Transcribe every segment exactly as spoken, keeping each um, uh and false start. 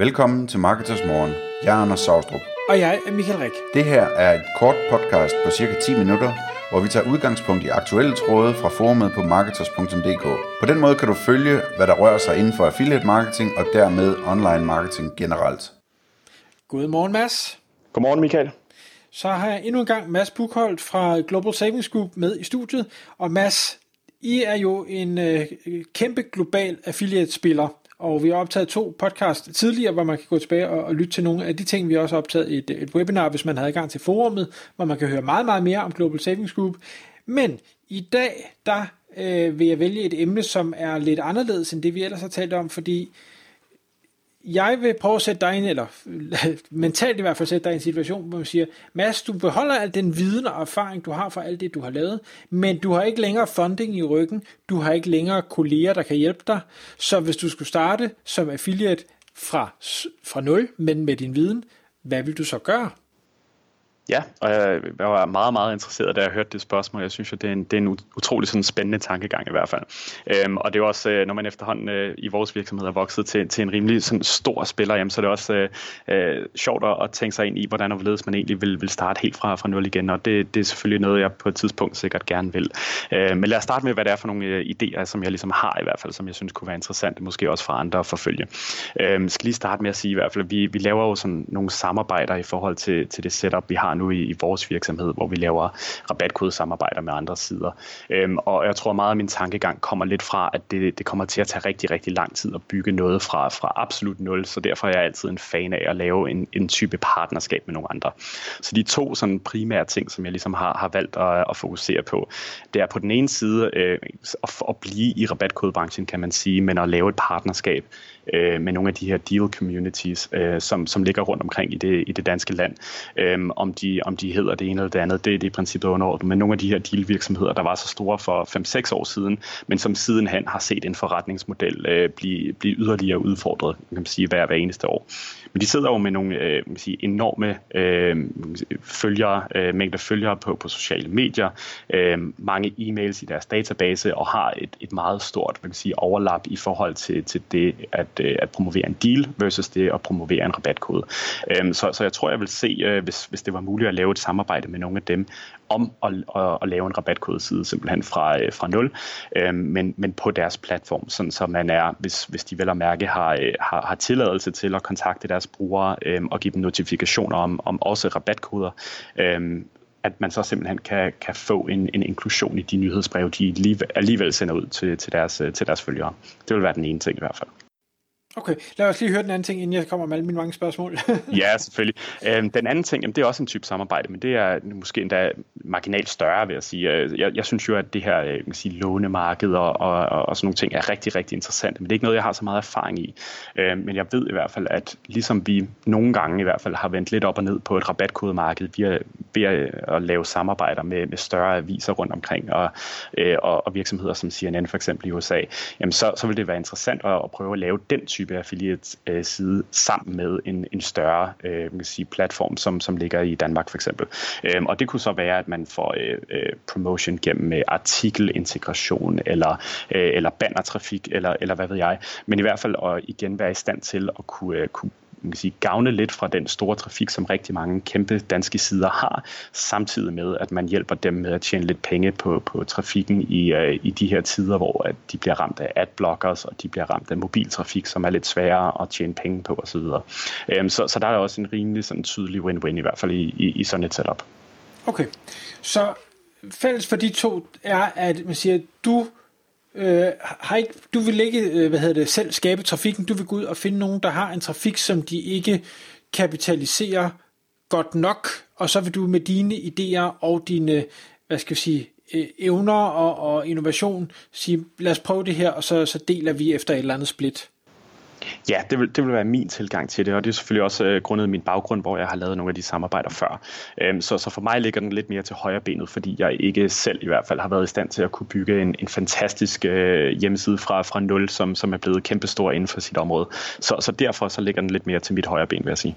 Velkommen til Marketers Morgen. Jeg er Anders Sauerstrup. Og jeg er Michael Rik. Det her er et kort podcast på cirka ti minutter, hvor vi tager udgangspunkt i aktuelle tråde fra forumet på marketers punktum d k. På den måde kan du følge, hvad der rører sig inden for affiliate marketing og dermed online marketing generelt. Godmorgen, Mads. Godmorgen, Michael. Så har jeg endnu en gang Mads Buchholdt fra Global Savings Group med i studiet. Og Mads, I er jo en øh, kæmpe global affiliate-spiller. Og vi har optaget to podcast tidligere, hvor man kan gå tilbage og, og lytte til nogle af de ting, vi også har optaget i et, et webinar, hvis man havde adgang til forummet, hvor man kan høre meget, meget mere om Global Savings Group. Men i dag, der øh, vil jeg vælge et emne, som er lidt anderledes end det, vi ellers har talt om, fordi jeg vil prøve at sætte dig ind, eller mentalt i hvert fald sætte dig i en situation, hvor man siger, Mads, du beholder al den viden og erfaring, du har fra alt det, du har lavet, men du har ikke længere funding i ryggen, du har ikke længere kolleger, der kan hjælpe dig, så hvis du skulle starte som affiliate fra, fra nul, men med din viden, hvad vil du så gøre? Ja, og jeg var meget, meget interesseret, da jeg hørte det spørgsmål. Jeg synes jo, det er en, det er en utrolig sådan spændende tankegang i hvert fald. Øhm, og det er også, når man efterhånden øh, i vores virksomhed er vokset til, til en rimelig sådan stor spiller, jamen, så er det også øh, sjovt at tænke sig ind i, hvordan og hvorledes man egentlig vil, vil starte helt fra, fra nul igen. Og det, det er selvfølgelig noget, jeg på et tidspunkt sikkert gerne vil. Øh, men lad os starte med, hvad det er for nogle idéer, som jeg ligesom har i hvert fald, som jeg synes kunne være interessante, måske også for andre at forfølge. Jeg øh, skal lige starte med at sige i hvert fald, at vi, vi laver jo sådan nogle samarbejder i forhold til, til det setup, vi har nu i, i vores virksomhed, hvor vi laver rabatkodesamarbejder med andre sider. Øhm, og jeg tror meget, at min tankegang kommer lidt fra, at det, det kommer til at tage rigtig, rigtig lang tid at bygge noget fra, fra absolut nul, så derfor er jeg altid en fan af at lave en, en type partnerskab med nogle andre. Så de to sådan primære ting, som jeg ligesom har, har valgt at, at fokusere på, det er på den ene side øh, at, at blive i rabatkode-branchen, kan man sige, men at lave et partnerskab øh, med nogle af de her deal communities, øh, som, som ligger rundt omkring i det, i det danske land. Øh, om de om de hedder det ene eller det andet, det er det i princippet underordnet, men nogle af de her dealvirksomheder, der var så store for fem til seks år siden, men som sidenhen har set en forretningsmodel øh, blive, blive yderligere udfordret, kan man sige, hver, hver eneste år. Men de sidder jo med nogle øh, man sige, enorme øh, følgere, øh, mængder følgere på, på sociale medier, øh, mange e-mails i deres database, og har et, et meget stort man kan sige, overlap i forhold til, til det at, øh, at promovere en deal versus det at promovere en rabatkode. Øh, så, så jeg tror, jeg vil se, øh, hvis, hvis det var muligt at lave et samarbejde med nogle af dem om at, at, at lave en rabatkodeside simpelthen fra, fra nul, øh, men, men på deres platform, sådan så man er, hvis, hvis de vel at mærke har, har, har tilladelse til at kontakte deres brugere øh, og give dem notifikationer om, om også rabatkoder, øh, at man så simpelthen kan, kan få en, en inklusion i de nyhedsbreve, de alligevel sender ud til, til, deres, til deres følgere. Det vil være den ene ting i hvert fald. Okay, lad os lige høre den anden ting, inden jeg kommer med alle mine mange spørgsmål. Ja, selvfølgelig. Øhm, den anden ting, jamen, det er også en type samarbejde, men det er måske endda marginalt større, vil jeg sige. Jeg, jeg synes jo, at det her man kan sige, lånemarked og, og, og sådan nogle ting er rigtig, rigtig interessant, men det er ikke noget, jeg har så meget erfaring i. Øhm, men jeg ved i hvert fald, at ligesom vi nogle gange i hvert fald har vendt lidt op og ned på et rabatkodemarked via, ved at lave samarbejder med, med større aviser rundt omkring og, øh, og, og virksomheder som C N N for eksempel i U S A, jamen så, så vil det være interessant at, at prøve at lave den type affiliate-side sammen med en, en større øh, man kan sige, platform, som, som ligger i Danmark for eksempel. Øhm, og det kunne så være, at man får øh, promotion gennem øh, artikelintegration eller, øh, eller bannertrafik, eller, eller hvad ved jeg. Men i hvert fald at igen være i stand til at kunne, øh, kunne man kan sige, gavne lidt fra den store trafik, som rigtig mange kæmpe danske sider har, samtidig med, at man hjælper dem med at tjene lidt penge på, på trafikken i, øh, i de her tider, hvor at de bliver ramt af adblockers, og de bliver ramt af mobiltrafik, som er lidt sværere at tjene penge på osv. Øhm, så, så der er også en rimelig sådan, tydelig win-win, i hvert fald i, i, i sådan et setup. Okay, så fælles for de to er, at man siger, at du Øh, har ikke, du vil ikke hvad hedder det, selv skabe trafikken, du vil gå ud og finde nogen, der har en trafik, som de ikke kapitaliserer godt nok, og så vil du med dine idéer og dine hvad skal jeg sige, evner og, og innovation sige, lad os prøve det her, og så, så deler vi efter et eller andet split. Ja, det vil, det vil være min tilgang til det, og det er selvfølgelig også øh, grundet min baggrund, hvor jeg har lavet nogle af de samarbejder før. Øhm, så, så for mig ligger den lidt mere til højrebenet, fordi jeg ikke selv i hvert fald har været i stand til at kunne bygge en, en fantastisk øh, hjemmeside fra, fra nul, som, som er blevet kæmpestor inden for sit område. Så, så derfor så ligger den lidt mere til mit højreben, vil jeg sige.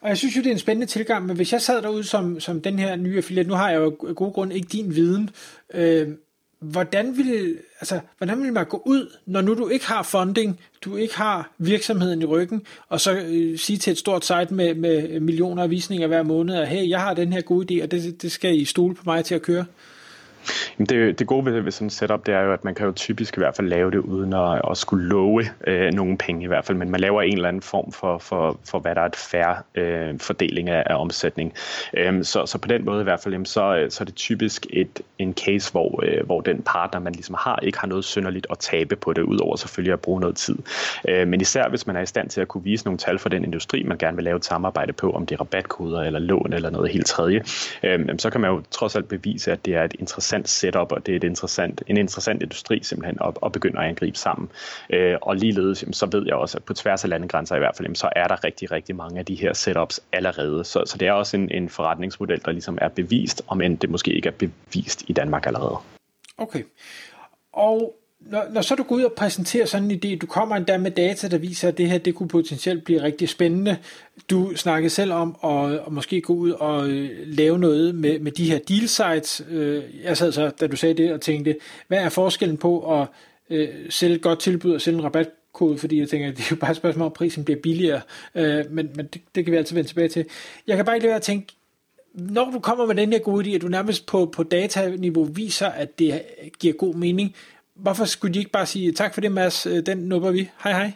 Og jeg synes jo, det er en spændende tilgang, men hvis jeg sad derude som, som den her nye affiliate, nu har jeg jo af gode grunde ikke din viden, øh, Hvordan vil, altså, hvordan vil man gå ud, når nu du ikke har funding, du ikke har virksomheden i ryggen, og så øh, sige til et stort site med, med millioner af visninger hver måned, at hey, jeg har den her gode idé, og det, det skal I stole på mig til at køre? Det, det gode ved, ved sådan et setup, det er jo, at man kan jo typisk i hvert fald lave det, uden at, at skulle love øh, nogle penge i hvert fald, men man laver en eller anden form for, for, for hvad der er et fair øh, fordeling af, af omsætning. Øhm, så, så på den måde i hvert fald, så, så er det typisk et, en case, hvor, øh, hvor den partner, man ligesom har, ikke har noget synderligt at tabe på det, udover selvfølgelig at bruge noget tid. Øh, men især hvis man er i stand til at kunne vise nogle tal for den industri, man gerne vil lave et samarbejde på, om det er rabatkoder eller lån eller noget helt tredje, øh, så kan man jo trods alt bevise, at det er et interessant setup, og det er et interessant, en interessant industri simpelthen, og, og begynder at angribe sammen. Øh, og ligeledes, så ved jeg også, at på tværs af landegrænser i hvert fald, så er der rigtig, rigtig mange af de her setups allerede. Så, så det er også en, en forretningsmodel, der ligesom er bevist, om end det måske ikke er bevist i Danmark allerede. Okay. Og når, når så du går ud og præsenterer sådan en idé, du kommer endda med data, der viser, at det her, det kunne potentielt blive rigtig spændende. Du snakkede selv om at, at måske gå ud og lave noget med, med de her deal sites. Jeg sad så, da du sagde det, og tænkte, hvad er forskellen på at øh, sælge et godt tilbud og sælge en rabatkode, fordi jeg tænker, det er jo bare et spørgsmål om, prisen bliver billigere, øh, men, men det, det kan vi altid vende tilbage til. Jeg kan bare ikke lade være at tænke, når du kommer med den her gode idé, at du nærmest på, på dataniveau viser, at det giver god mening, hvorfor skulle de ikke bare sige, tak for det, Mads, den nupper vi, hej hej?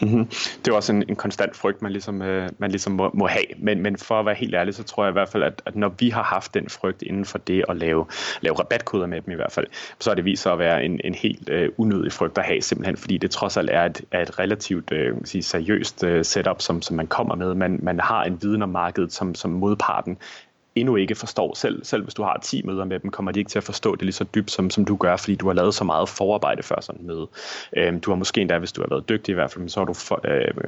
Mm-hmm. Det er også en, en konstant frygt, man ligesom, øh, man ligesom må, må have, men, men for at være helt ærlig, så tror jeg i hvert fald, at, at når vi har haft den frygt inden for det at lave, lave rabatkoder med dem i hvert fald, så har det vist sig at være en, en helt øh, unødig frygt at have simpelthen, fordi det trods alt er et, er et relativt øh, kan sige, seriøst øh, setup, som, som man kommer med. Man, man har en viden om markedet, som, som modparten endnu ikke forstår. Selv, selv hvis du har ti møder med dem, kommer de ikke til at forstå det lige så dybt, som, som du gør, fordi du har lavet så meget forarbejde før sådan et møde. Øhm, du har måske endda, hvis du har været dygtig i hvert fald, så har du for,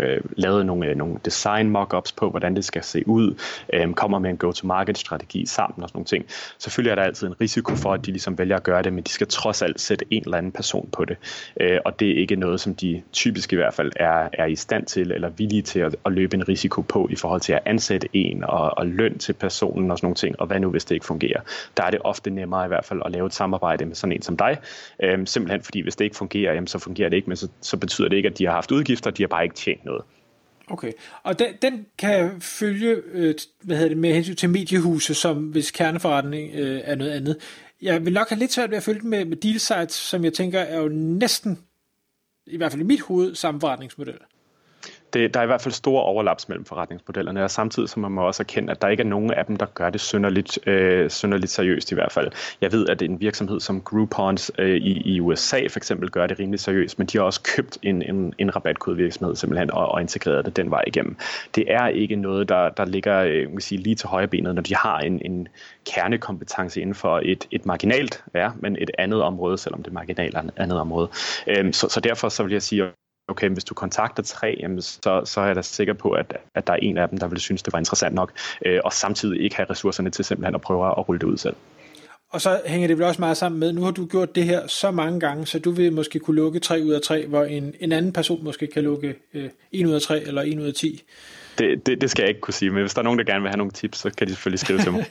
øh, lavet nogle, nogle design mockups på, hvordan det skal se ud, øhm, kommer med en go-to-market-strategi sammen og sådan nogle ting. Selvfølgelig er der altid en risiko for, at de ligesom vælger at gøre det, men de skal trods alt sætte en eller anden person på det. Øh, og det er ikke noget, som de typisk i hvert fald er, er i stand til, eller villige til at, at løbe en risiko på, i forhold til at ansætte en og, og løn til personen og sådan nogle ting, og hvad nu, hvis det ikke fungerer? Der er det ofte nemmere i hvert fald at lave et samarbejde med sådan en som dig, øhm, simpelthen fordi hvis det ikke fungerer, jamen, så fungerer det ikke, men så, så betyder det ikke, at de har haft udgifter, de har bare ikke tjent noget. Okay, og den, den kan følge øh, hvad hedder det, med hensyn til mediehuse, som hvis kerneforretning øh, er noget andet. Jeg vil nok have lidt svært ved at følge med, med deal sites, som jeg tænker er jo næsten, i hvert fald i mit hoved, samme forretningsmodeller. Det, der er i hvert fald store overlaps mellem forretningsmodellerne, og samtidig så man må også erkende, at der ikke er nogen af dem, der gør det synderligt, øh, synderligt seriøst i hvert fald. Jeg ved, at en virksomhed som Groupon øh, i, i U S A for eksempel gør det rimelig seriøst, men de har også købt en, en, en rabatkodevirksomhed simpelthen og, og integreret det den vej igennem. Det er ikke noget, der, der ligger øh, man kan sige, lige til højrebenet, når de har en, en kernekompetence inden for et, et marginalt, ja, men et andet område, selvom det er marginalt andet område. Øh, så, så derfor så vil jeg sige, okay, hvis du kontakter tre, jamen så, så er jeg da sikker på, at, at der er en af dem, der ville synes, det var interessant nok, øh, og samtidig ikke have ressourcerne til simpelthen at prøve at rulle det ud selv. Og så hænger det vel også meget sammen med, nu har du gjort det her så mange gange, så du vil måske kunne lukke tre ud af tre, hvor en, en anden person måske kan lukke øh, en ud af tre eller en ud af ti. Det, det, det skal jeg ikke kunne sige, men hvis der er nogen, der gerne vil have nogle tips, så kan de selvfølgelig skrive til mig.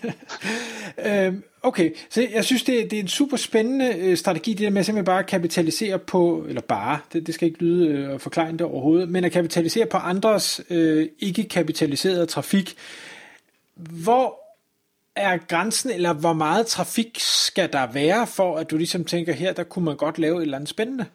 øhm, okay, så jeg synes, det, det er en super spændende strategi, det der med at simpelthen bare at kapitalisere på, eller bare, det, det skal ikke lyde og øh, forklare det overhovedet, men at kapitalisere på andres øh, ikke kapitaliserede trafik. Hvor er grænsen, eller hvor meget trafik skal der være, for at du ligesom tænker, her der kunne man godt lave et eller andet spændende?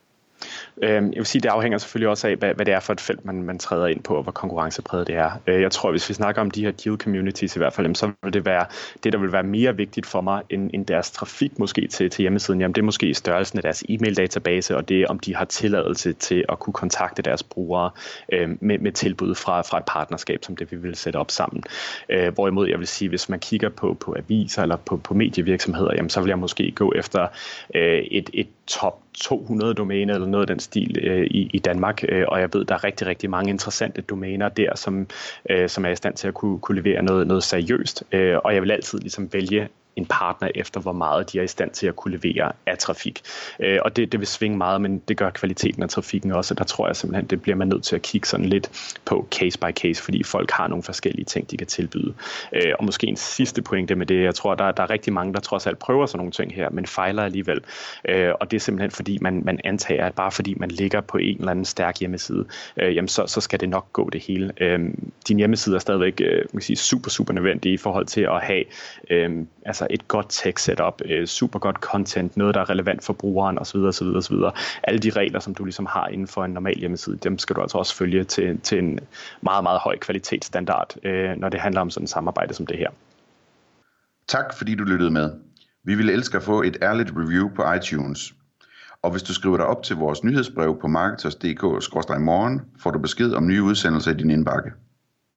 Jeg vil sige, det afhænger selvfølgelig også af, hvad det er for et felt, man, man træder ind på, og hvor konkurrencepræget det er. Jeg tror, hvis vi snakker om de her deal communities i hvert fald, så vil det være det, der vil være mere vigtigt for mig, end, end deres trafik måske til, til hjemmesiden. Jamen det er måske størrelsen af deres e-mail-database, og det om de har tilladelse til at kunne kontakte deres brugere øh, med, med tilbud fra, fra et partnerskab, som det vi vil sætte op sammen. Øh, hvorimod jeg vil sige, hvis man kigger på, på aviser eller på, på medievirksomheder, jamen så vil jeg måske gå efter øh, et, et top to hundrede domæner eller noget af den stil øh, i, i Danmark, øh, og jeg ved, der er rigtig, rigtig mange interessante domæner der, som, øh, som er i stand til at kunne, kunne levere noget, noget seriøst, øh, og jeg vil altid ligesom vælge en partner efter, hvor meget de er i stand til at kunne levere af trafik. Øh, og det, det vil svinge meget, men det gør kvaliteten af trafikken også, og der tror jeg simpelthen, det bliver man nødt til at kigge sådan lidt på case by case, fordi folk har nogle forskellige ting, de kan tilbyde. Øh, og måske en sidste pointe med det, jeg tror, der, der er rigtig mange, der trods alt prøver sådan nogle ting her, men fejler alligevel. Øh, og det er simpelthen, fordi man, man antager, at bare fordi man ligger på en eller anden stærk hjemmeside, øh, jamen så, så skal det nok gå det hele. Øh, din hjemmeside er stadigvæk øh, man kan sige, super, super nødvendig i forhold til at have øh, altså et godt tech setup, øh, super godt content, noget, der er relevant for brugeren osv. osv., osv. Alle de regler, som du ligesom har inden for en normal hjemmeside, dem skal du altså også følge til, til en meget, meget høj kvalitetsstandard, øh, når det handler om sådan et samarbejde som det her. Tak fordi du lyttede med. Vi vil elske at få et ærligt review på iTunes. Og hvis du skriver dig op til vores nyhedsbrev på marketers punktum dk skråstreg morgen, får du besked om nye udsendelser i din indbakke.